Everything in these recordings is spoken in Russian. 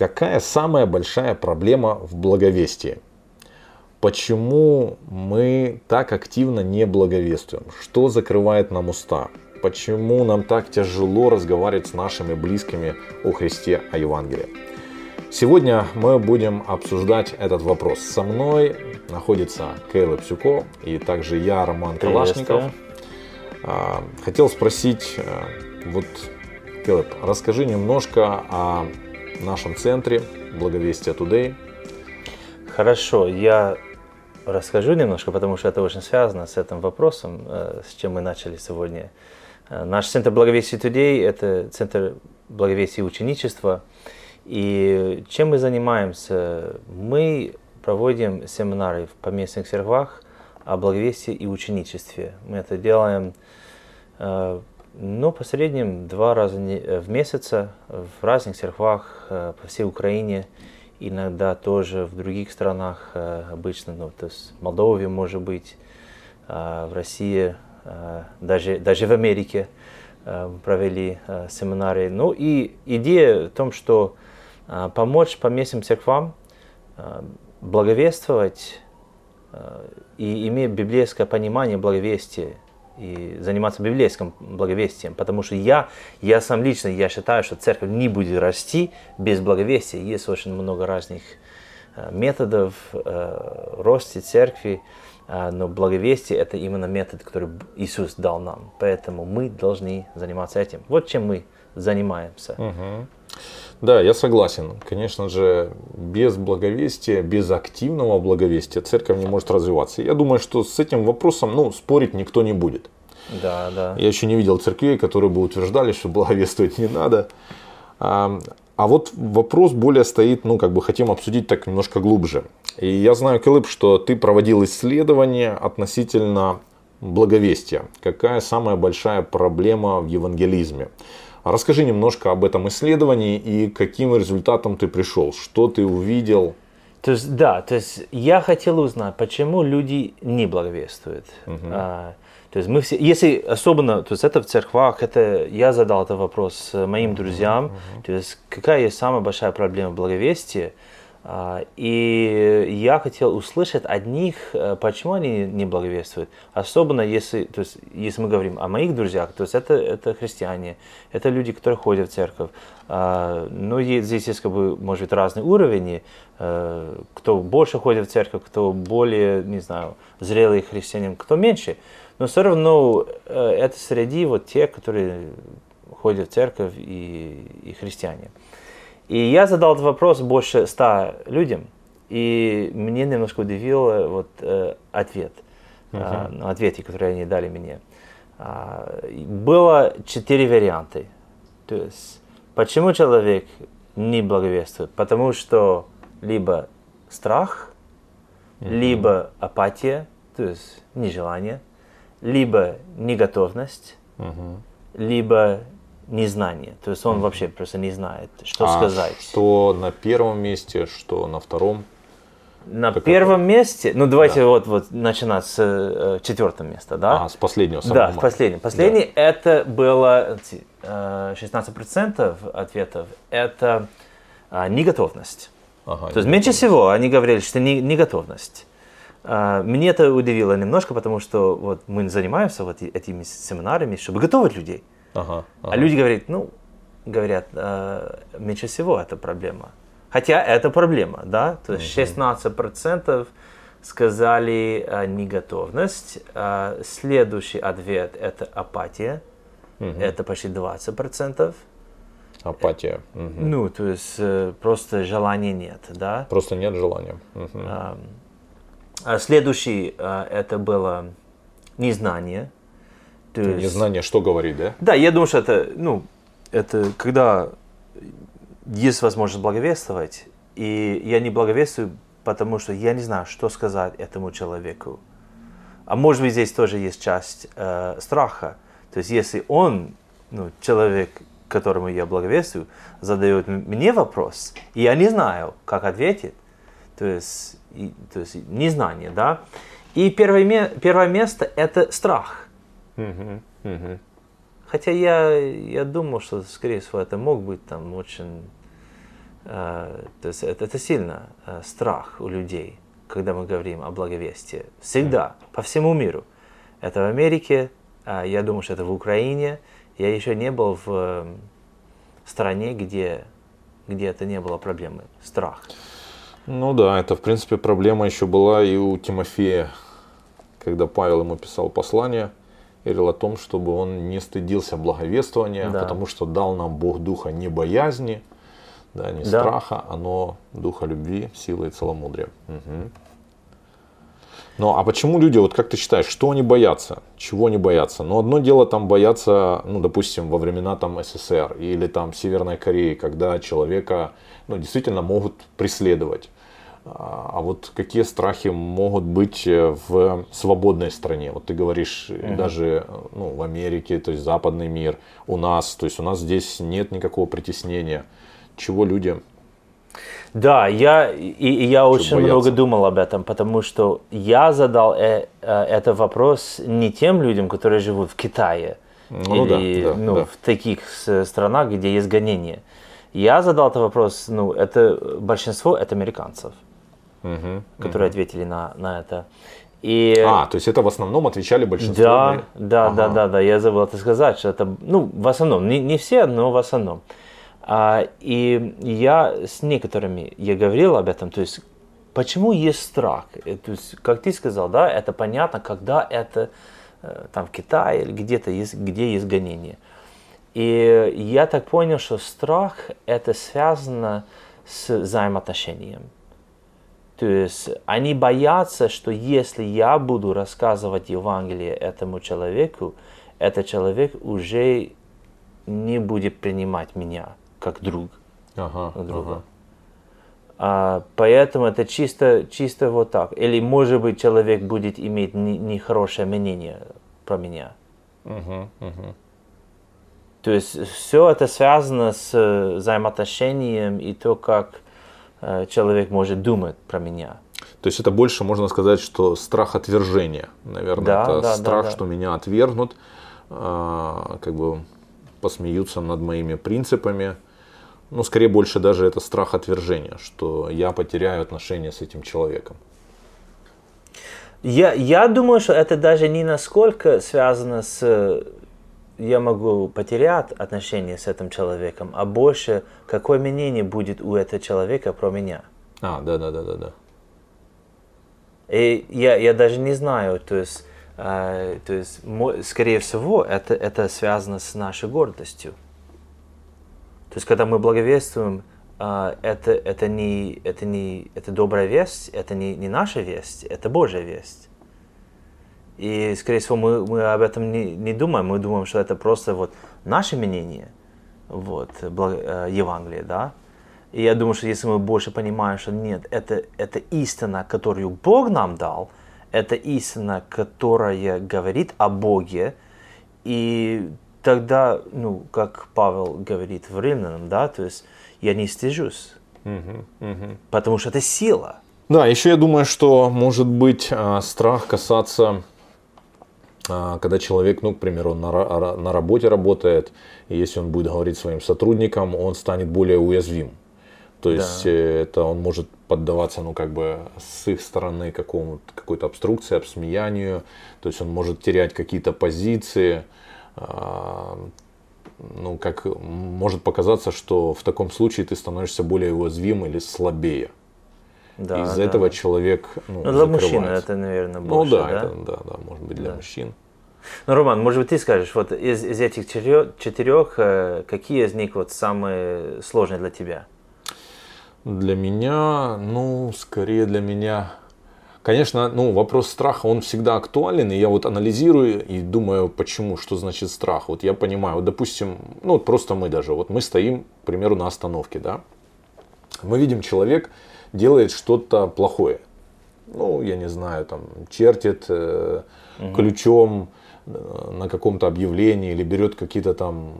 Какая самая большая проблема в благовестии? Почему мы так активно не благовествуем? Что закрывает нам уста? Почему нам так тяжело разговаривать с нашими близкими о Христе, о Евангелии? Сегодня мы будем обсуждать этот вопрос. Со мной находится Калеб Суко и также я, Роман Калашников. Хотел спросить, вот, Калеб, расскажи немножко о нашем центре «Благовестие Today». Хорошо, я расскажу немножко, потому что это очень связано с этим вопросом, с чем мы начали сегодня. Наш центр «Благовестие Today» — это центр благовестия и ученичества. И чем мы занимаемся? Мы проводим семинары в поместных церквах о благовестии и ученичестве. Мы это делаем, по среднему 2 раза в месяц в разных церквах по всей Украине. Иногда тоже в других странах, обычно, то есть в Молдове, может быть, в России, даже в Америке провели семинары. Ну и идея в том, что помочь поместным церквам благовествовать и иметь библейское понимание благовестия и заниматься библейским благовестием, потому что я сам лично, я считаю, что церковь не будет расти без благовестия. Есть очень много разных методов роста церкви, но благовестие – это именно метод, который Иисус дал нам, поэтому мы должны заниматься этим. Вот чем мы занимаемся. Угу. Да, я согласен. Конечно же, без благовестия, без активного благовестия церковь не может развиваться. Я думаю, что с этим вопросом, спорить никто не будет. Да, да. Я еще не видел церквей, которые бы утверждали, что благовествовать не надо. А вот вопрос более стоит, хотим обсудить так немножко глубже. И я знаю, Калеб, что ты проводил исследование относительно благовестия. Какая самая большая проблема в евангелизме? Расскажи немножко об этом исследовании и каким результатом ты пришел, что ты увидел. То есть я хотел узнать, почему люди не благовествуют. Угу. Мы все, если особенно, это в церквах, я задал этот вопрос моим друзьям. Угу. То есть какая есть самая большая проблема благовестия? И я хотел услышать от них, почему они не благовествуют. Особенно если мы говорим о моих друзьях, это христиане, это люди, которые ходят в церковь. Здесь есть, может быть, разные уровни. Кто больше ходит в церковь, кто более, зрелый христианин, кто меньше. Но все равно это среди тех, которые ходят в церковь и христиане. И я задал этот вопрос больше 100 людям, и мне немножко удивило ответ, uh-huh. Ответы, которые они дали мне. Было 4 варианта. То есть, почему человек не благовествует? Потому что либо страх, uh-huh. либо апатия, то есть нежелание, либо неготовность, uh-huh. либо незнание. То есть он mm-hmm. вообще просто не знает, что сказать. Что на первом месте, что на втором? На первом месте? Давайте начинать с 4-го места. Да? С последнего самого. Да, с последнего. Последний это было 16% ответов. Это неготовность. То есть меньше всего они говорили, что неготовность. Мне это удивило немножко, потому что мы занимаемся этими семинарами, чтобы готовить людей. А люди говорят, меньше всего это проблема. Хотя это проблема, да? То есть 16% сказали неготовность. Следующий ответ – это апатия. Это почти 20%. Апатия. То есть просто желания нет, да? Просто нет желания. Следующий – это было незнание. Незнание, что говорить, да? Да, я думаю, что это когда есть возможность благовествовать, и я не благовествую, потому что я не знаю, что сказать этому человеку. А может быть, здесь тоже есть часть страха. То есть, если он, человек, которому я благовествую, задает мне вопрос, и я не знаю, как ответить, то есть незнание, да? И первое место – это страх. Uh-huh, uh-huh. Хотя я думал, что, скорее всего, это мог быть очень То есть это сильно страх у людей, когда мы говорим о благовестии. Всегда, по всему миру. Это в Америке, я думаю, что это в Украине. Я еще не был в стране, где это не было проблемы. Страх. Ну да, это в принципе проблема еще была и у Тимофея, когда Павел ему писал послание, говорил о том, чтобы он не стыдился благовествования, да, потому что дал нам Бог духа не боязни, да, не страха, но духа любви, силы и целомудрия. Угу. Ну а почему люди, вот как ты считаешь, что они боятся, чего они боятся? Ну одно дело там бояться, ну допустим, во времена там СССР или там Северной Кореи, когда человека ну, действительно могут преследовать. А вот какие страхи могут быть в свободной стране? Вот ты говоришь, даже ну, в Америке, то есть западный мир, у нас, то есть у нас здесь нет никакого притеснения. Чего люди... Да, я очень много думал об этом, потому что я задал этот вопрос не тем людям, которые живут в Китае или в таких странах, где есть гонения. Я задал этот вопрос, ну, это большинство это американцев, которые ответили на это. И... то есть это в основном отвечали большинство? Да, я забыл это сказать, что это, ну, в основном, не все, но в основном. И я с некоторыми говорил об этом, то есть почему есть страх? То есть, как ты сказал, да, это понятно, когда это там в Китае или где-то есть, где есть гонение. И я так понял, что страх это связано с взаимоотношением. То есть они боятся, что если я буду рассказывать Евангелие этому человеку, этот человек уже не будет принимать меня как друг. Поэтому это чисто вот так. Или, может быть, человек будет иметь нехорошее мнение про меня. То есть все это связано с взаимоотношением и то, как человек может думать про меня. То есть это больше можно сказать, что страх отвержения. Наверное, это страх, что меня отвергнут, как бы посмеются над моими принципами. Ну, скорее, больше даже это страх отвержения, что я потеряю отношения с этим человеком. Я думаю, что это даже не насколько связано с... Я могу потерять отношения с этим человеком, а больше какое мнение будет у этого человека про меня. Да. И я даже не знаю, то есть скорее всего, это связано с нашей гордостью. То есть, когда мы благовествуем, это добрая весть, это не наша весть, это Божья весть. И, скорее всего, мы об этом не думаем. Мы думаем, что это просто вот наше мнение, вот, Евангелие, да. И я думаю, что если мы больше понимаем, что нет, это истина, которую Бог нам дал, это истина, которая говорит о Боге, и тогда, ну, как Павел говорит в Римлянам, да, то есть я не стыжусь, потому что это сила. Да, еще я думаю, что может быть страх касаться... Когда человек, ну, к примеру, на работе работает, и если он будет говорить своим сотрудникам, он станет более уязвим. То есть это он может поддаваться, ну, как бы с их стороны какой-то обструкции, обсмеянию. То есть он может терять какие-то позиции. Ну, как может показаться, что в таком случае ты становишься более уязвим или слабее. Да, из-за этого человек, ну, для мужчин это, наверное, больше, это, может быть, для мужчин. Ну, Роман, может быть, ты скажешь, вот из этих четырех, какие из них вот самые сложные для тебя? Для меня, ну, скорее для меня... Конечно, ну, вопрос страха, он всегда актуален, и я вот анализирую и думаю, почему, что значит страх. Вот я понимаю, вот, допустим, ну, вот просто мы стоим, к примеру, на остановке, да? Мы видим человек... делает что-то плохое. Ну, я не знаю, там, чертит ключом на каком-то объявлении или берет какие-то там,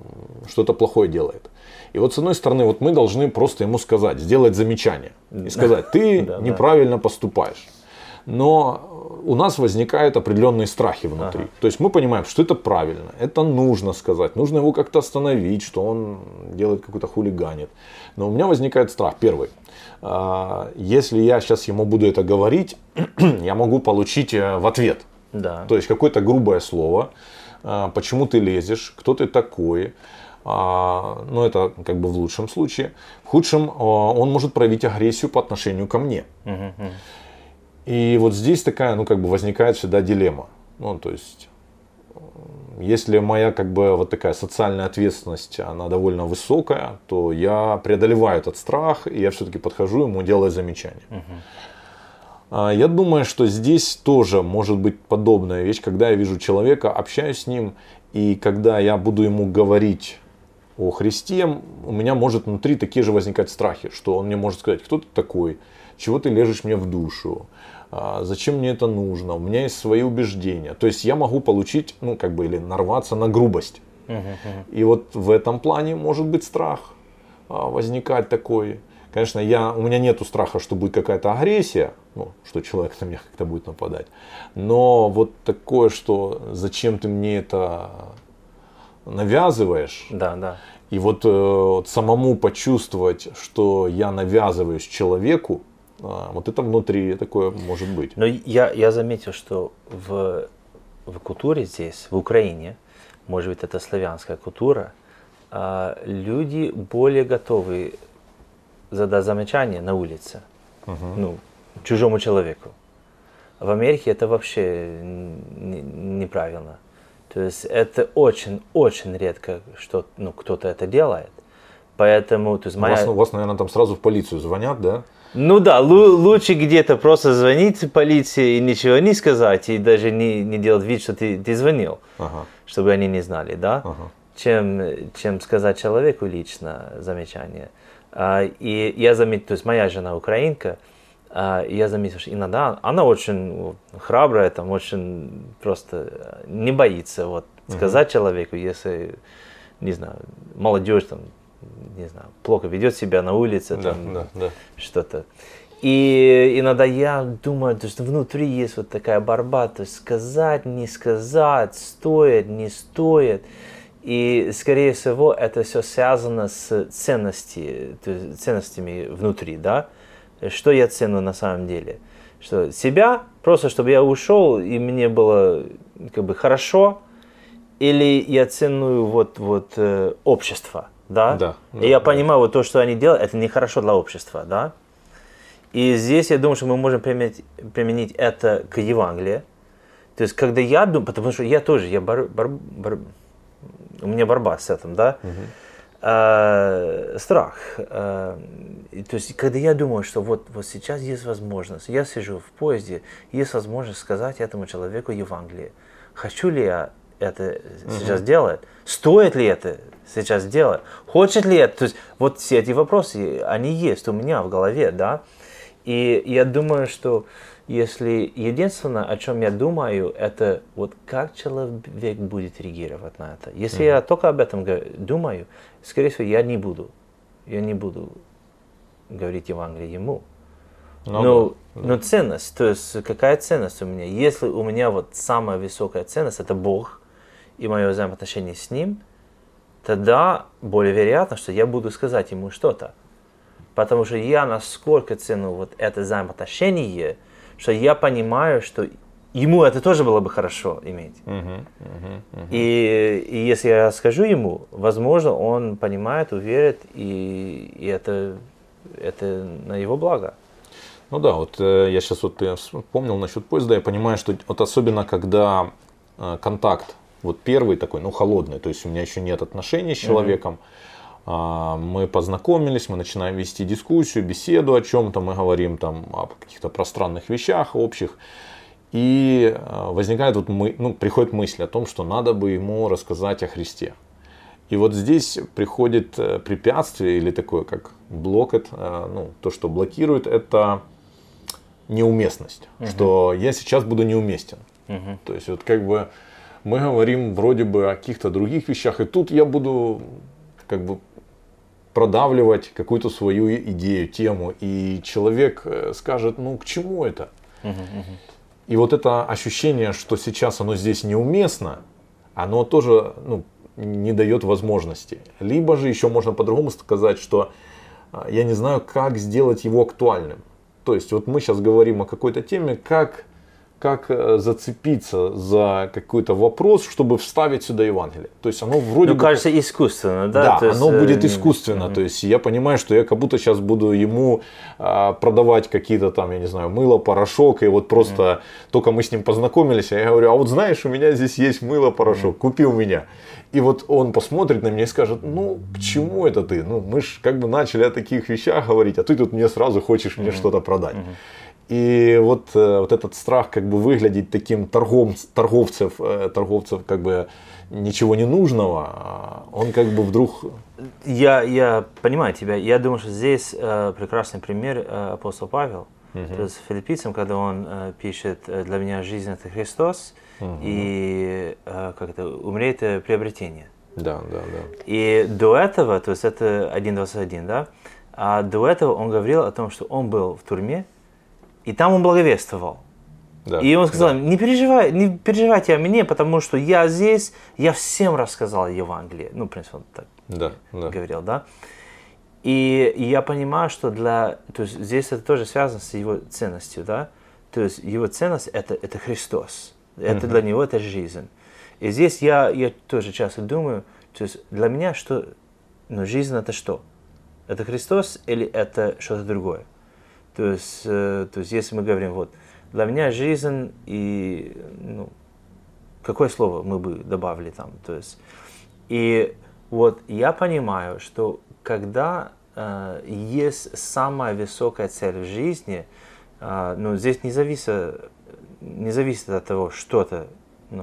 что-то плохое делает. И вот с одной стороны, вот мы должны просто ему сказать, сделать замечание. И сказать, ты неправильно поступаешь. но у нас возникают определенные страхи внутри. То есть мы понимаем, что это правильно, это нужно сказать, нужно его как-то остановить, что он делает какой-то хулиганит. Но у меня возникает страх. Первый. Если я сейчас ему буду это говорить, я могу получить в ответ. Да. То есть какое-то грубое слово. Почему ты лезешь? Кто ты такой? Но это как бы в лучшем случае. В худшем он может проявить агрессию по отношению ко мне. Угу. И вот здесь такая, ну, как бы возникает всегда дилемма. Ну, то есть, если моя как бы вот такая социальная ответственность, она довольно высокая, то я преодолеваю этот страх, и я все-таки подхожу ему, делаю замечание. Угу. Я думаю, что здесь тоже может быть подобная вещь, когда я вижу человека, общаюсь с ним, и когда я буду ему говорить о Христе, у меня может внутри такие же возникать страхи, что он мне может сказать, кто ты такой, чего ты лезешь мне в душу, зачем мне это нужно, у меня есть свои убеждения. То есть я могу получить, ну как бы, или нарваться на грубость. И вот в этом плане может быть страх возникать такой. Конечно, у меня нету страха, что будет какая-то агрессия, ну, что человек на меня как-то будет нападать. Но вот такое, что зачем ты мне это навязываешь, да. И вот самому почувствовать, что я навязываюсь человеку, вот это внутри такое может быть. Но я заметил, что в культуре здесь, в Украине, может быть, это славянская культура, люди более готовы задать замечание на улице, ну, чужому человеку. В Америке это вообще неправильно. То есть это очень-очень редко, что кто-то это делает. Поэтому, то есть у вас, наверное, там сразу в полицию звонят, да? Ну да, лучше где-то просто звонить полиции и ничего не сказать, и даже не делать вид, что ты звонил, чтобы они не знали, да? Чем сказать человеку лично замечание. И я заметил, то есть моя жена украинка, я заметил, что иногда она очень храбрая, там, очень просто не боится сказать человеку, если, не знаю, молодежь там, не знаю, плохо ведет себя на улице, там, что-то. И иногда я думаю, что внутри есть вот такая борьба, то есть сказать, не сказать, стоит, не стоит. И, скорее всего, это все связано с ценностями внутри, да? Что я ценю на самом деле? Что себя, просто чтобы я ушел и мне было как бы хорошо, или я ценю вот общество, да? И я понимаю, вот то, что они делают, это нехорошо для общества, да? И здесь я думаю, что мы можем применить это к Евангелию. То есть, когда я думаю, потому что я тоже, у меня борьба с этим, да? Страх. То есть, когда я думаю, что вот сейчас есть возможность, я сижу в поезде, есть возможность сказать этому человеку Евангелие. Хочу ли я это сейчас делать? Стоит ли это сейчас делать? Хочет ли это? То есть, вот все эти вопросы, они есть у меня в голове, да? И я думаю, что если единственное, о чем я думаю, это вот как человек будет реагировать на это. Если я только об этом думаю, скорее всего, я не буду говорить Евангелие ему. Но ценность, то есть какая ценность у меня? Если у меня вот самая высокая ценность, это Бог и мое взаимоотношение с Ним, тогда более вероятно, что я буду сказать ему что-то. Потому что я насколько ценю вот это взаимоотношение, что я понимаю, что ему это тоже было бы хорошо иметь. И если я расскажу ему, возможно, он понимает, уверит, и это на его благо. Ну да, вот я сейчас ты вспомнил насчет поезда, я понимаю, что вот особенно когда контакт вот первый такой, ну холодный, то есть у меня еще нет отношений с человеком, мы познакомились, мы начинаем вести дискуссию, беседу о чем-то, мы говорим там о каких-то пространных вещах общих. И возникает приходит мысль о том, что надо бы ему рассказать о Христе. И вот здесь приходит препятствие или такое как блок, то, что блокирует, это неуместность. Что я сейчас буду неуместен. То есть вот как бы мы говорим вроде бы о каких-то других вещах, и тут я буду как бы продавливать какую-то свою идею, тему, и человек скажет, ну к чему это? И вот это ощущение, что сейчас оно здесь неуместно, оно тоже не дает возможности. Либо же еще можно по-другому сказать, что я не знаю, как сделать его актуальным. То есть вот мы сейчас говорим о какой-то теме, как зацепиться за какой-то вопрос, чтобы вставить сюда Евангелие. То есть оно вроде бы... кажется искусственно, да? Да, оно будет искусственно. То есть я понимаю, что я как будто сейчас буду ему продавать какие-то там, я не знаю, мыло, порошок, и вот просто только мы с ним познакомились, а я говорю, а вот знаешь, у меня здесь есть мыло, порошок, купи у меня. И вот он посмотрит на меня и скажет, к чему это ты? Мы же как бы начали о таких вещах говорить, а ты тут мне сразу хочешь мне что-то продать. И вот этот страх как бы выглядеть таким торговцев как бы ничего не нужного, он как бы вдруг... Я понимаю тебя. Я думаю, что здесь прекрасный пример апостол Павел. То есть филиппийцам, когда он пишет «Для меня жизнь – это Христос», и «Умреть – это приобретение». Да. И до этого, то есть это 1.21, да? А до этого он говорил о том, что он был в тюрьме, и там он благовествовал. Да, и он сказал, не переживайте о мне, потому что я здесь, я всем рассказал Евангелие. В принципе, он так говорил, да. И я понимаю, что то есть здесь это тоже связано с его ценностью, да. То есть его ценность – это Христос. Это для него – это жизнь. И здесь я тоже часто думаю, то есть для меня что? Жизнь – это что? Это Христос или это что-то другое? То есть, если мы говорим, для меня жизнь и, какое слово мы бы добавили там, то есть. И я понимаю, что когда есть самая высокая цель в жизни, здесь не зависит от того, что это,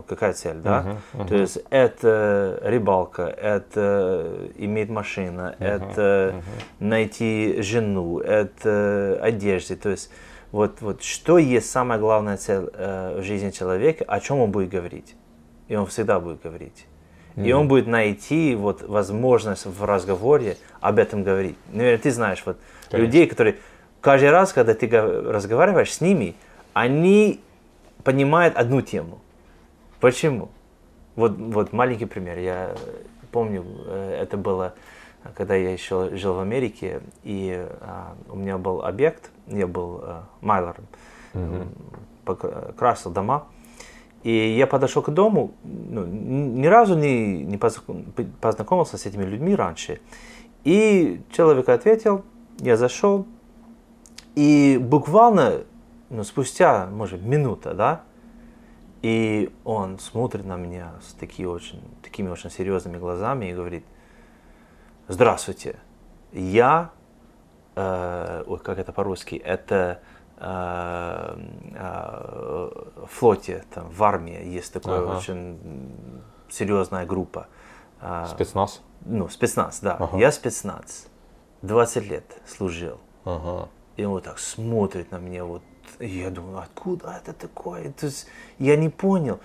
какая цель, да? То есть, это рыбалка, это иметь машину, это найти жену, это одежда. То есть, что есть самая главная цель в жизни человека, о чем он будет говорить. И он всегда будет говорить. И он будет найти возможность в разговоре об этом говорить. Наверное, ты знаешь людей, которые каждый раз, когда ты разговариваешь с ними, они понимают одну тему. Почему? Маленький пример. Я помню, это было, когда я еще жил в Америке, и у меня был объект, я был майлером, покрасил дома, и я подошел к дому, ни разу не познакомился с этими людьми раньше, и человек ответил, я зашел, и буквально, спустя, может, минута, да, и он смотрит на меня с такими очень серьезными глазами и говорит, здравствуйте, я, как это по-русски, это в флоте, в армии есть такая очень серьезная группа. Спецназ? Спецназ, да. Я спецназ, 20 лет служил. И он так смотрит на меня, и я думаю, откуда это такое? То есть я не понял.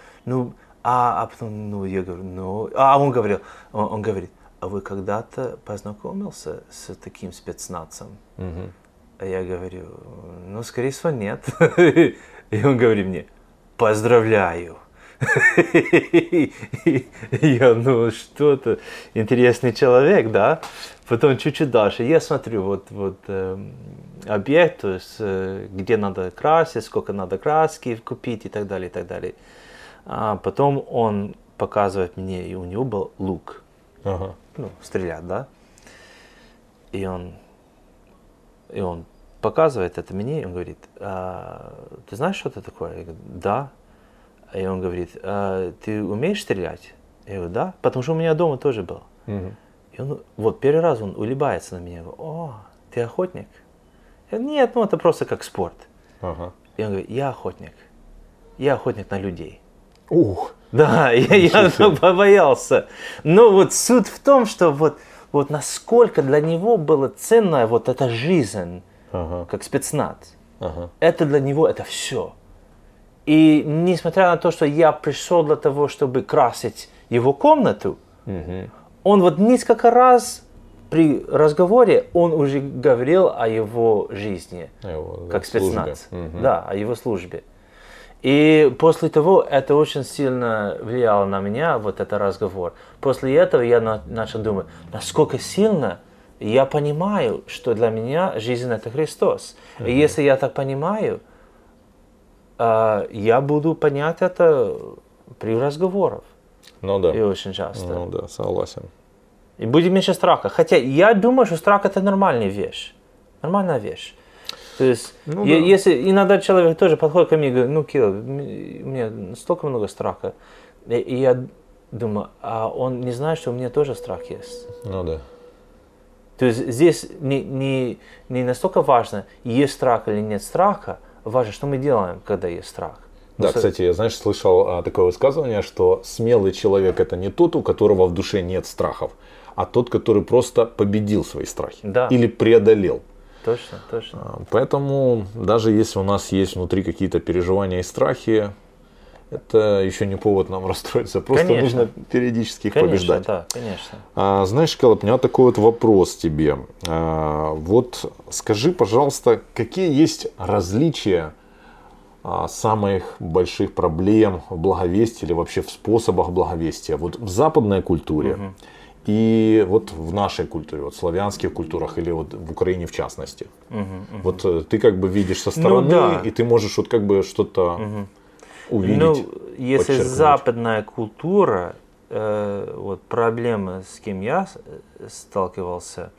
А потом, я говорю, А он говорит, а вы когда-то познакомился с таким спецназом? А я говорю, скорее всего, нет. И он говорит мне, поздравляю. Я, что-то интересный человек, да? Потом чуть-чуть дальше. Я смотрю, объект, то есть, где надо красить, сколько надо краски купить и так далее. А потом он показывает мне, и у него был лук. Стрелять, да? И он показывает это мне, и он говорит, ты знаешь, что это такое? Я говорю, да. И он говорит, ты умеешь стрелять? Я говорю, да, потому что у меня дома тоже был. И он, первый раз он улыбается на меня, я говорю, о, ты охотник? Я говорю, нет, это просто как спорт. И он говорит, я охотник на людей. Ух! Да, я побоялся. Но суть в том, что насколько для него была ценная эта жизнь, как спецназ. Это для него это все. И несмотря на то, что я пришел для того, чтобы красить его комнату, он несколько раз при разговоре он уже говорил о его жизни, его, как спецназ, да, о его службе. И после того это очень сильно влияло на меня, вот этот разговор. После этого я начал думать, насколько сильно я понимаю, что для меня жизнь – это Христос. И если я так понимаю, я буду понять это при разговорах. Ну да. И очень часто. Ну да, согласен. И будет меньше страха. Хотя я думаю, что страх – это нормальная вещь. Нормальная вещь. То есть, ну, да. Если иногда человек тоже подходит ко мне и говорит, ну, Килл, у меня столько много страха. И я думаю, а он не знает, что у меня тоже страх есть. Ну да. То есть здесь не настолько важно, есть страх или нет страха, важно, что мы делаем, когда есть страх. Да, кстати, я, знаешь, слышал такое высказывание, что смелый человек – это не тот, у которого в душе нет страхов, а тот, который просто победил свои страхи, да, или преодолел. Точно, точно. Поэтому даже если у нас есть внутри какие-то переживания и страхи, это еще не повод нам расстроиться. Просто нужно периодически их побеждать. Да, конечно. Знаешь, Калеб, у меня такой вот вопрос тебе. Вот скажи, пожалуйста, какие есть различия самых больших проблем в благовестии или вообще в способах благовестия вот в западной культуре и вот в нашей культуре, вот в славянских культурах или вот в Украине в частности. Вот ты как бы видишь со стороны, ну, да, и ты можешь вот как бы что-то увидеть. Ну, если западная культура, вот проблема, с кем я сталкивался,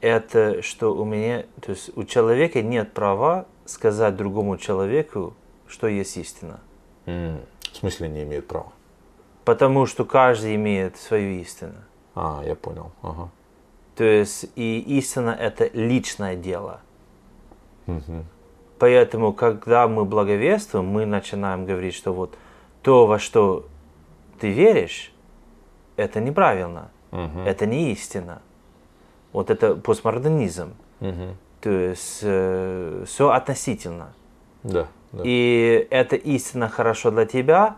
это что у меня, то есть у человека нет права сказать другому человеку, что есть истина. В смысле не имеет права? Потому что каждый имеет свою истину. А, я понял. Ага. То есть, и истина – это личное дело. Поэтому, когда мы благовествуем, мы начинаем говорить, что вот то, во что ты веришь, это неправильно, это не истина. Вот это постмодернизм. То есть, все относительно. Да, да. И эта истина хорошо для тебя,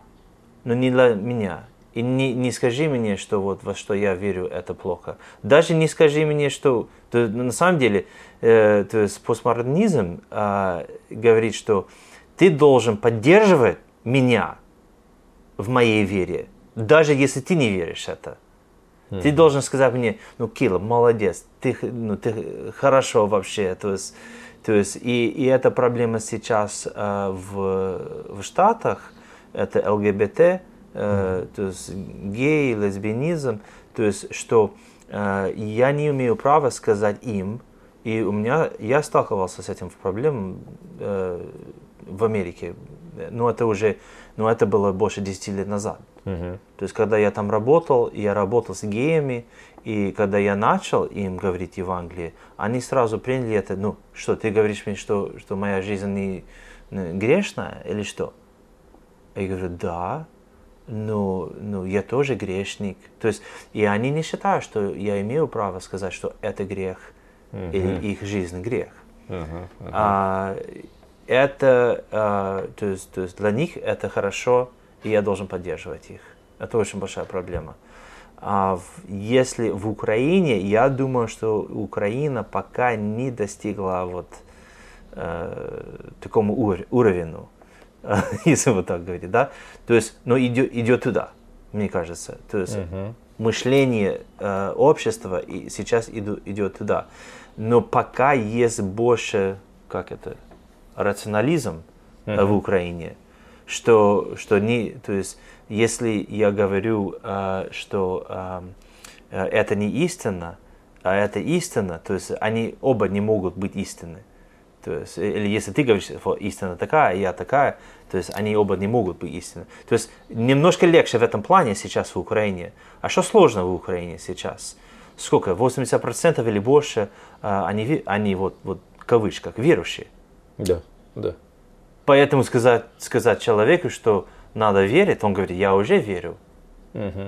но не для меня. И не скажи мне, что вот во что я верю, это плохо. Даже не скажи мне, что... То, на самом деле, то есть постмодернизм говорит, что ты должен поддерживать меня в моей вере, даже если ты не веришь это. Ты должен сказать мне, ну, Килл, молодец, ты хорошо вообще. То есть и эта проблема сейчас в Штатах, это ЛГБТ, то есть гей, лесбинизм, то есть что я не имею права сказать им, и я сталкивался с этим проблемой в Америке, но это было больше 10 лет назад. То есть когда я там работал, я работал с геями, и когда я начал им говорить Евангелие, они сразу приняли это, ну что, ты говоришь мне, что моя жизнь не грешная или что? Я говорю, да. Ну, я тоже грешник. То есть, и они не считают, что я имею право сказать, что это грех, или их жизнь грех. То есть для них это хорошо, и я должен поддерживать их. Это очень большая проблема. Если в Украине, я думаю, что Украина пока не достигла вот такому уровню. Если вот так говорить, да, то есть, но идет туда, мне кажется, то есть мышление общества и сейчас идет туда, но пока есть больше, рационализм в Украине, что не, то есть, если я говорю, что это не истина, а это истина, то есть они оба не могут быть истинны. То есть, или если ты говоришь, что истина такая, я такая, то есть они оба не могут быть истинны. То есть немножко легче в этом плане сейчас в Украине. А что сложно в Украине сейчас? Сколько? 80% или больше они вот в кавычках верующие. Да, да. Поэтому сказать человеку, что надо верить, он говорит, я уже верю.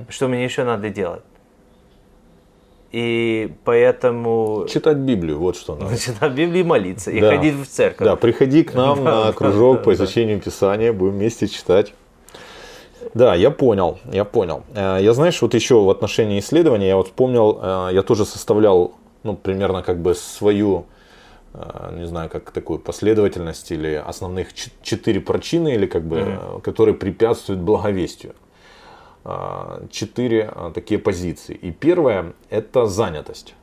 Что мне еще надо делать? И поэтому... Читать Библию, вот что надо. Читать Библию и молиться, и ходить в церковь. Да, приходи к нам на кружок по изучению Писания, будем вместе читать. Да, я понял. Я, знаешь, вот еще в отношении исследования, я вот вспомнил, я тоже составлял ну, примерно как бы свою, не знаю, как такую последовательность или основных 4 причины, или как бы, которые препятствуют благовестию. 4 такие позиции. И первое – это занятость.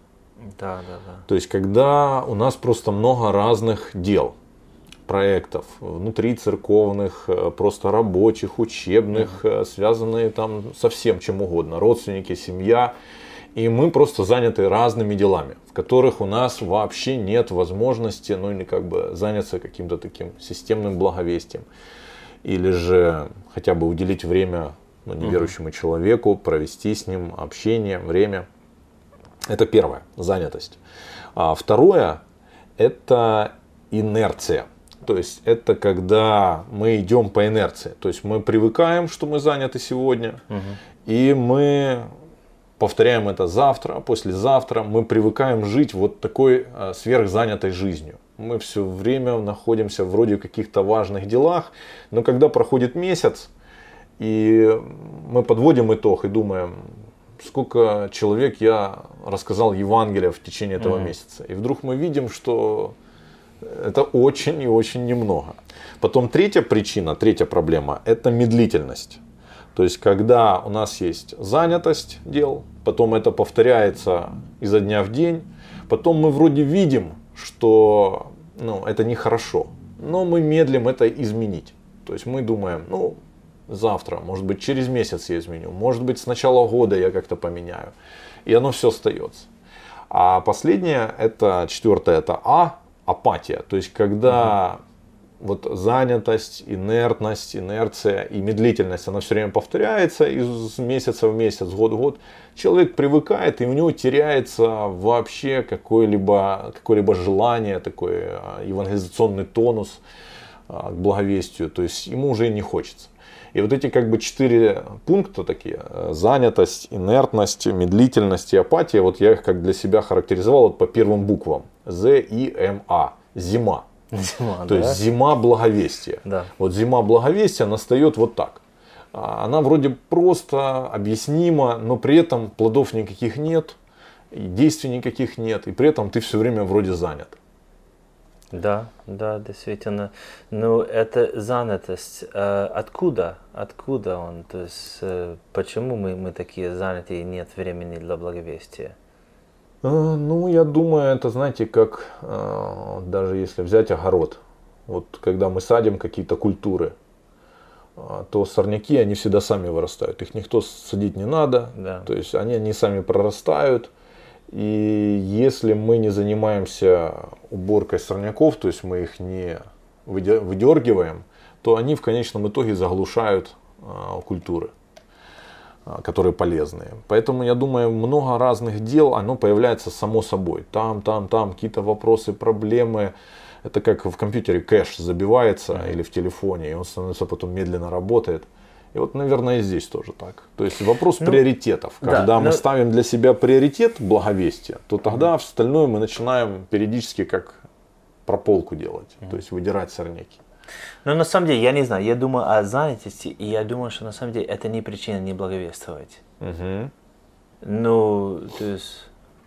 Да, да, да. То есть, когда у нас просто много разных дел, проектов, внутри церковных, просто рабочих, учебных, связанные там со всем чем угодно, родственники, семья. И мы просто заняты разными делами, в которых у нас вообще нет возможности, ну или как бы заняться каким-то таким системным благовестием. Или же хотя бы уделить время неверующему человеку, провести с ним общение, время. Это первое, занятость. А второе, это инерция. То есть это когда мы идем по инерции. То есть мы привыкаем, что мы заняты сегодня, и мы повторяем это завтра, послезавтра. Мы привыкаем жить вот такой сверхзанятой жизнью. Мы все время находимся вроде в каких-то важных делах, но когда проходит месяц, и мы подводим итог и думаем, сколько человек я рассказал Евангелие в течение этого месяца. И вдруг мы видим, что это очень и очень немного. Потом третья причина, третья проблема – это медлительность. То есть, когда у нас есть занятость дел, потом это повторяется изо дня в день, потом мы вроде видим, что это нехорошо, но мы медлим это изменить. То есть, мы думаем, завтра, может быть, через месяц я изменю, может быть, с начала года я как-то поменяю. И оно все остается. А последнее, это четвертое, это апатия. То есть, когда вот занятость, инертность, инерция и медлительность, она все время повторяется из месяца в месяц, год в год, человек привыкает, и у него теряется вообще какое-либо желание, такой евангелизационный тонус к благовестию. То есть, ему уже не хочется. И вот эти как бы 4 пункта такие, занятость, инертность, медлительность и апатия, вот я их как для себя характеризовал вот по первым буквам. З-И-М-А. Зима. Зима, то есть зима благовестия. Да. Вот зима благовестия настает вот так. Она вроде просто объяснима, но при этом плодов никаких нет, действий никаких нет, и при этом ты все время вроде занят. Да, да, действительно. Но это занятость. Откуда он? То есть, почему мы такие заняты и нет времени для благовестия? Ну, я думаю, это, знаете, как даже если взять огород. Вот когда мы садим какие-то культуры, то сорняки, они всегда сами вырастают. Их никто садить не надо. Да. То есть, они сами прорастают. И если мы не занимаемся уборкой сорняков, то есть мы их не выдергиваем, то они в конечном итоге заглушают культуры, которые полезные. Поэтому, я думаю, много разных дел, оно появляется само собой. Там, какие-то вопросы, проблемы. Это как в компьютере кэш забивается или в телефоне, и он становится потом медленно работает. И вот, наверное, и здесь тоже так. То есть вопрос приоритетов. Когда мы ставим для себя приоритет благовестия, то тогда остальное мы начинаем периодически как прополку делать, то есть выдирать сорняки. Но на самом деле, я не знаю, я думаю о занятости, и я думаю, что на самом деле это не причина не благовествовать. Ну, то есть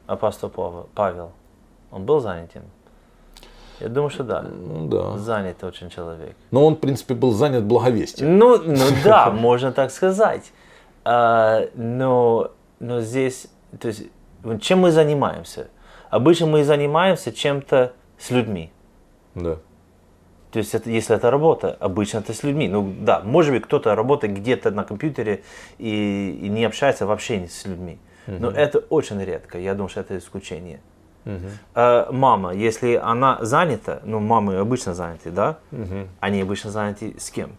апостол Павел, он был занятым. Я думаю, что да. Занят очень человек. Но он, в принципе, был занят благовестием. Ну да, можно так сказать. Но здесь, то есть, чем мы занимаемся? Обычно мы занимаемся чем-то с людьми. Да. То есть, если это работа, обычно это с людьми. Ну да, может быть, кто-то работает где-то на компьютере и не общается вообще с людьми. Но это очень редко. Я думаю, что это исключение. Мама, если она занята, мамы обычно заняты, да? Они обычно заняты с кем?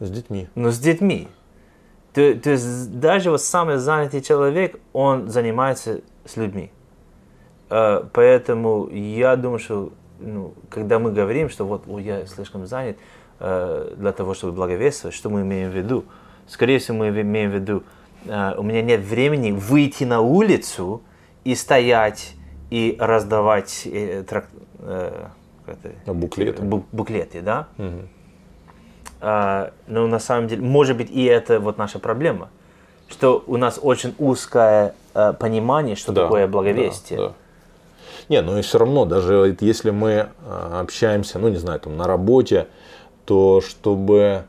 С детьми. С детьми. То есть даже вот самый занятый человек, он занимается с людьми. Поэтому я думаю, что когда мы говорим, что я слишком занят для того, чтобы благовествовать, что мы имеем в виду? Скорее всего, мы имеем в виду, у меня нет времени выйти на улицу и стоять, и раздавать буклеты, да? Но на самом деле, может быть, и это вот наша проблема, что у нас очень узкое понимание, что такое благовестие. Да, да. Не, ну и все равно, даже если мы общаемся, ну не знаю, там на работе, то чтобы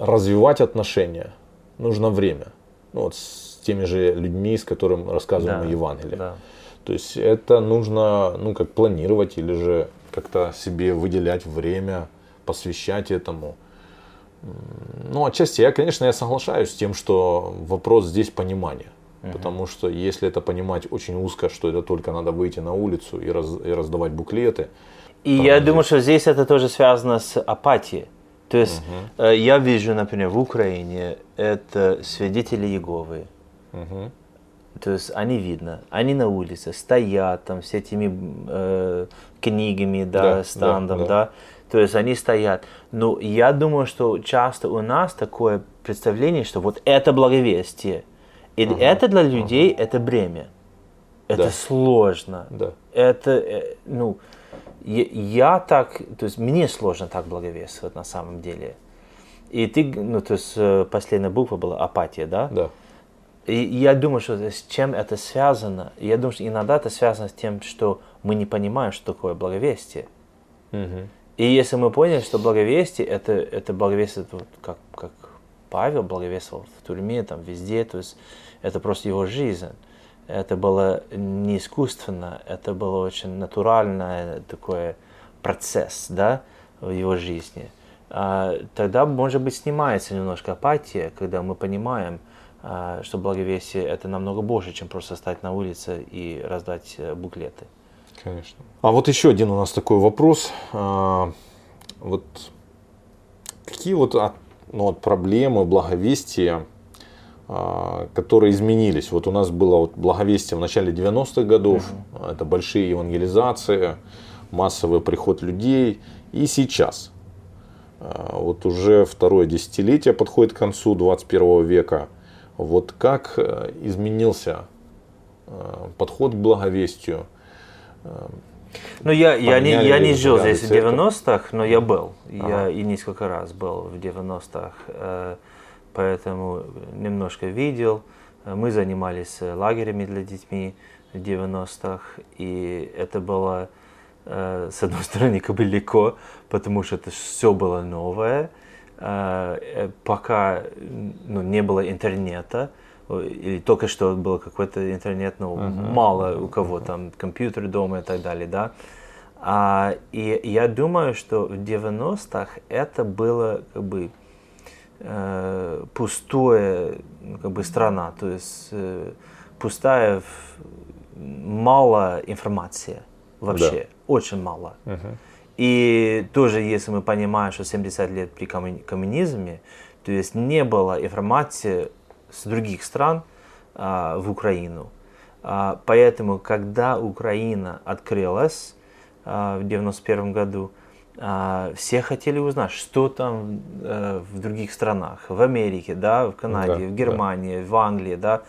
развивать отношения, нужно время. Ну, вот с теми же людьми, с которыми рассказываем о Евангелии. Да. То есть это нужно, ну, как планировать или же как-то себе выделять время, посвящать этому. Ну, отчасти я соглашаюсь с тем, что вопрос здесь понимания. Потому что если это понимать очень узко, что это только надо выйти на улицу и раздавать буклеты. И я думаю, что здесь это тоже связано с апатией. То есть я вижу, например, в Украине это свидетели Иеговы. То есть они видно, они на улице стоят там с этими книгами, стандом, То есть они стоят. Но я думаю, что часто у нас такое представление, что вот это благовестие. И это для людей это бремя. Это сложно. Да. Это, я так, то есть мне сложно так благовествовать на самом деле. И ты, то есть последняя буква была апатия, да? Да. И я думаю, что с чем это связано. Я думаю, что иногда это связано с тем, что мы не понимаем, что такое благовестие. Угу. И если мы поняли, что благовестие, это благовестие, как Павел благовествовал в тюрьме, там везде, то есть это просто его жизнь. Это было не искусственно, это был очень натуральный такой процесс, да, в его жизни. Тогда, может быть, снимается немножко апатия, когда мы понимаем, что благовестие это намного больше, чем просто стать на улице и раздать буклеты. Конечно. А вот еще один у нас такой вопрос. Вот какие проблемы благовестия, которые изменились? Вот у нас было благовестие в начале 90-х годов, это большие евангелизации, массовый приход людей. И сейчас, вот уже второе десятилетие подходит к концу 21 века, вот как изменился подход к благовестию? Ну, я не жил здесь в 90-х, но я был. Я и несколько раз был в 90-х, поэтому немножко видел. Мы занимались лагерями для детьми в 90-х, и это было, с одной стороны, как бы легко, потому что это все было новое. Пока не было интернета, или только что был какой-то интернет, но мало у кого там компьютер дома и так далее, да. И я думаю, что в 90-х это было как бы пустая как бы страна, то есть пустая, мало информации вообще, очень мало. И тоже, если мы понимаем, что 70 лет при коммунизме, то есть не было информации с других стран в Украину. Поэтому, когда Украина открылась в 1991 году, все хотели узнать, что там в других странах, в Америке, в Канаде, в Германии, в Англии. Да.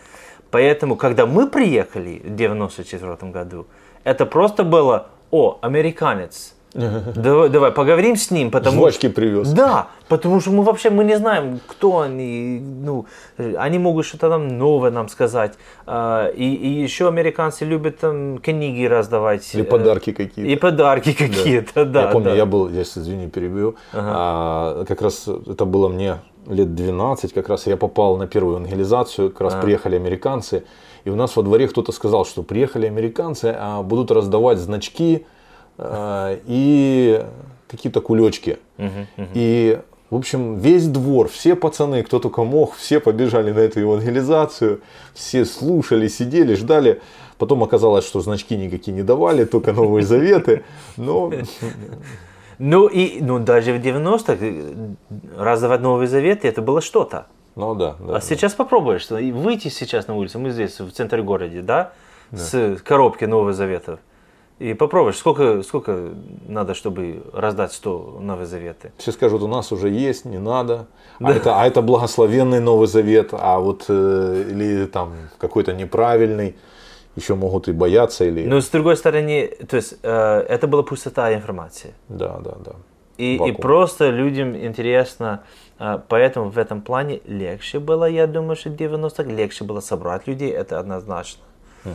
Поэтому, когда мы приехали в 1994 году, это просто было, американец, давай поговорим с ним, потому жвачки привез. Да, потому что мы не знаем, кто они, они могут что-то там новое нам сказать. И еще американцы любят там книги раздавать. Или подарки какие-то. И подарки какие-то, да. Я помню, я был, перебью, как раз это было мне лет 12, как раз я попал на первую евангелизацию, как раз приехали американцы, и у нас во дворе кто-то сказал, что приехали американцы, а будут раздавать значки, и какие-то кулечки. И, в общем, весь двор, все пацаны, кто только мог, все побежали на эту евангелизацию, все слушали, сидели, ждали. Потом оказалось, что значки никакие не давали, только Новые Заветы. Но... даже в 90-х раздавать Новые Заветы, это было что-то. Сейчас попробуешь. Выйти сейчас на улицу, мы здесь, в центре города, с коробки Новых Заветов. И попробуешь, сколько надо, чтобы раздать 100 Новых Заветы. Все скажут, у нас уже есть, не надо. Это благословенный Новый Завет, или там какой-то неправильный, еще могут и бояться. С другой стороны, то есть это была пустота информации. Да. И просто людям интересно, поэтому в этом плане легче было, я думаю, что в 90-х легче было собрать людей, это однозначно. Угу.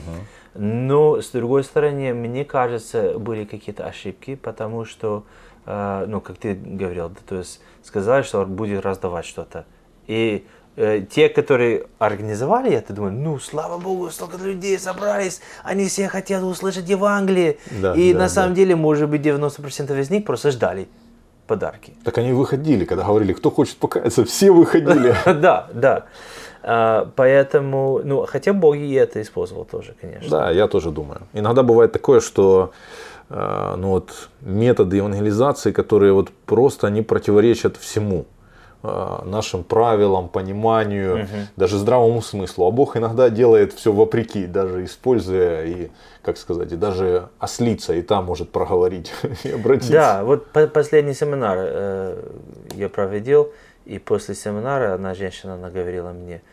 Но, с другой стороны, мне кажется, были какие-то ошибки, потому что, ну, как ты говорил, то есть сказали, что будет раздавать что-то. И те, которые организовали это, думали, ну, слава Богу, столько людей собрались, они все хотят услышать Евангелие. Да, и да, на самом деле, может быть, 90% из них просто ждали подарки. Так они выходили, когда говорили, кто хочет покаяться, все выходили. Да, да. Поэтому, ну, хотя Бог и это использовал тоже, конечно. Да, я тоже думаю. Иногда бывает такое, что ну, вот, методы евангелизации, которые вот просто они противоречат всему. Нашим правилам, пониманию, даже здравому смыслу. А Бог иногда делает все вопреки, даже используя и, как сказать, и даже ослица, и та может проговорить и обратиться. Да, вот последний семинар я проводил, и после семинара одна женщина, она говорила мне,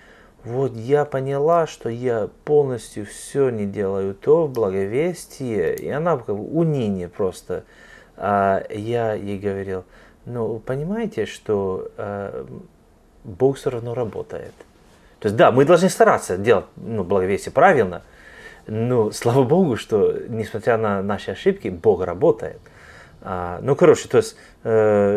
вот я поняла, что я полностью все не делаю то в благовестии, и она как бы уныние просто. А я ей говорил, ну, понимаете, что Бог все равно работает. То есть, да, мы должны стараться делать благовестие правильно, но слава Богу, что, несмотря на наши ошибки, Бог работает. Ну, короче, то есть, в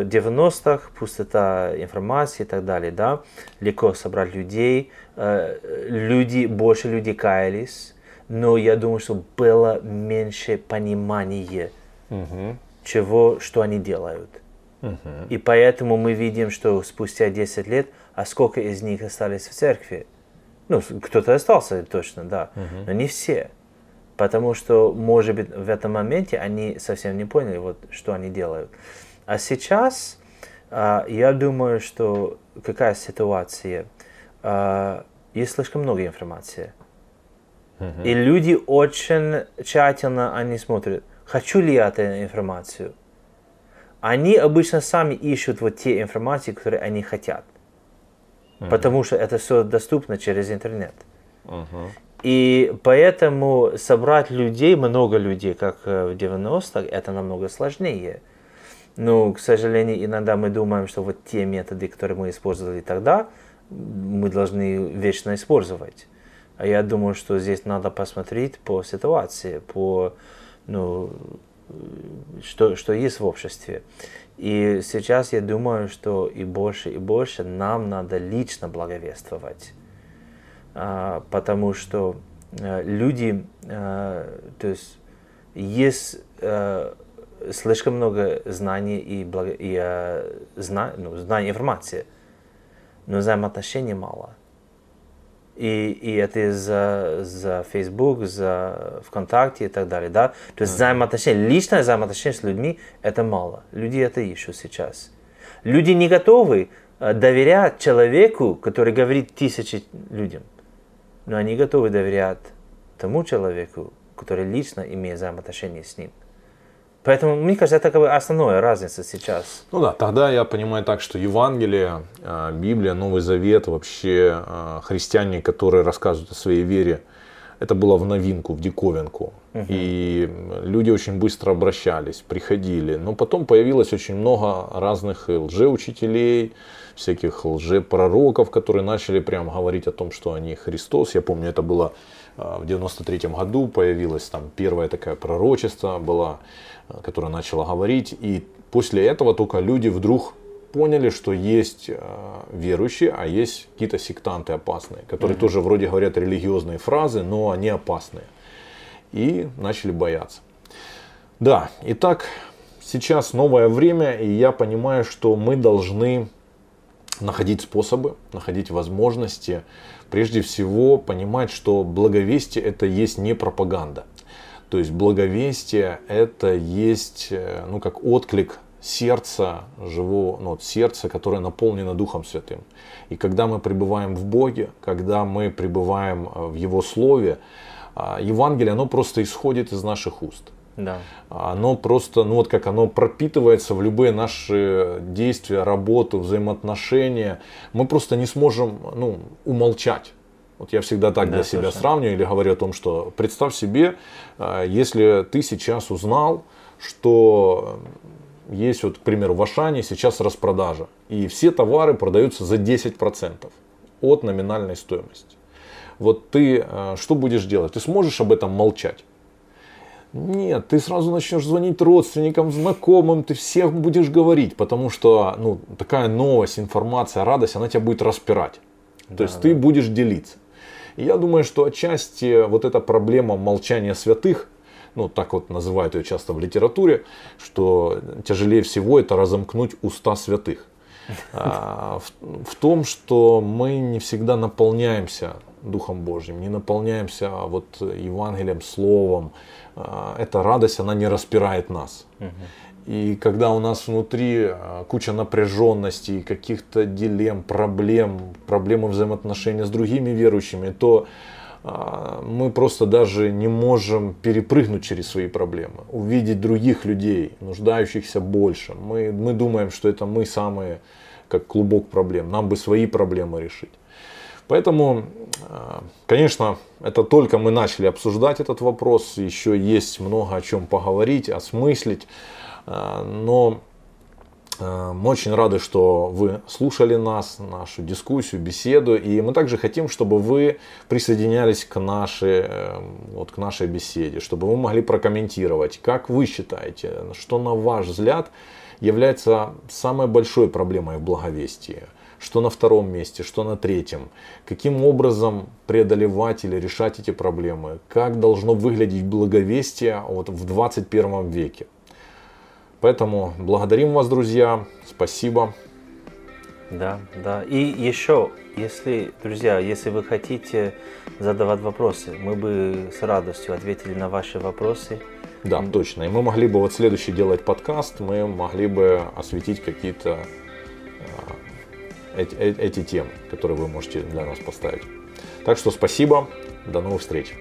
90-х пустота информации и так далее, да, легко собрать людей, больше людей каялись, но я думаю, что было меньше понимания, что они делают. И поэтому мы видим, что спустя 10 лет, а сколько из них остались в церкви? Ну, кто-то остался точно, да, но не все. Потому что, может быть, в этом моменте они совсем не поняли, вот, что они делают. А сейчас, я думаю, что какая ситуация? Есть слишком много информации. И люди очень тщательно они смотрят, хочу ли я эту информацию. Они обычно сами ищут вот те информации, которые они хотят, потому что это все доступно через интернет. И поэтому собрать людей, много людей, как в 90-х, это намного сложнее. Но, к сожалению, иногда мы думаем, что вот те методы, которые мы использовали тогда, мы должны вечно использовать. А я думаю, что здесь надо посмотреть по ситуации, по... Что есть в обществе. И сейчас я думаю, что и больше нам надо лично благовествовать. Потому что люди, то есть слишком много знаний знаний информации, но взаимоотношений мало. И это за Facebook, за ВКонтакте и так далее, да? То есть взаимоотношения, личное взаимоотношение с людьми – это мало. Люди это ищут сейчас. Люди не готовы доверять человеку, который говорит тысячи людям. Но они готовы доверять тому человеку, который лично имеет взаимоотношения с ним. Поэтому, мне кажется, это как бы основная разница сейчас. Ну да, тогда я понимаю так, что Евангелие, Библия, Новый Завет, вообще христиане, которые рассказывают о своей вере, это было в новинку, в диковинку. И люди очень быстро обращались, приходили. Но потом появилось очень много разных лжеучителей, всяких лжепророков, которые начали прямо говорить о том, что они Христос. Я помню, это было в 93-м году, появилась там первая такая пророчество была, которая начала говорить. И после этого только люди вдруг поняли, что есть верующие, а есть какие-то сектанты опасные, которые тоже вроде говорят религиозные фразы, но они опасные. И начали бояться. Да, итак, сейчас новое время, и я понимаю, что мы должны находить способы, находить возможности. Прежде всего, понимать, что благовестие это есть не пропаганда. То есть благовестие это есть, ну, как отклик сердца живого, ну, сердца, которое наполнено Духом Святым. И когда мы пребываем в Боге, когда мы пребываем в Его Слове, Евангелие, оно просто исходит из наших уст. Да. Оно просто, ну вот как оно пропитывается в любые наши действия, работу, взаимоотношения. Мы просто не сможем, ну, умолчать. Вот я всегда так для себя сравниваю или говорю о том, что представь себе, если ты сейчас узнал, что Есть вот, к примеру, в Ашане сейчас распродажа. И все товары продаются за 10% от номинальной стоимости. Вот ты что будешь делать? Ты сможешь об этом молчать? Нет, ты сразу начнешь звонить родственникам, знакомым, ты всех будешь говорить, потому что ну, такая новость, информация, радость, она тебя будет распирать. Да, то есть ты будешь делиться. И я думаю, что отчасти вот эта проблема молчания святых, ну так вот называют ее часто в литературе, что тяжелее всего это разомкнуть уста святых. В том, что мы не всегда наполняемся Духом Божьим, не наполняемся вот Евангелием, Словом. Эта радость, она не распирает нас. И когда у нас внутри куча напряженностей, каких-то дилемм, проблемы взаимоотношений с другими верующими, то мы просто даже не можем перепрыгнуть через свои проблемы, увидеть других людей, нуждающихся больше. Мы думаем, что это мы самые, как клубок проблем, нам бы свои проблемы решить. Поэтому, конечно, это только мы начали обсуждать этот вопрос, еще есть много о чем поговорить, осмыслить, но мы очень рады, что вы слушали нас, нашу дискуссию, беседу, и мы также хотим, чтобы вы присоединялись к нашей беседе, чтобы вы могли прокомментировать, как вы считаете, что на ваш взгляд является самой большой проблемой в благовестии. Что на втором месте, что на третьем. Каким образом преодолевать или решать эти проблемы? Как должно выглядеть благовестие вот в 21 веке? Поэтому благодарим вас, друзья. Спасибо. Да. И еще, если вы хотите задавать вопросы, мы бы с радостью ответили на ваши вопросы. Да, точно. И мы могли бы вот следующий делать подкаст, мы могли бы осветить какие-то... эти темы, которые вы можете для нас поставить. Так что спасибо, до новых встреч.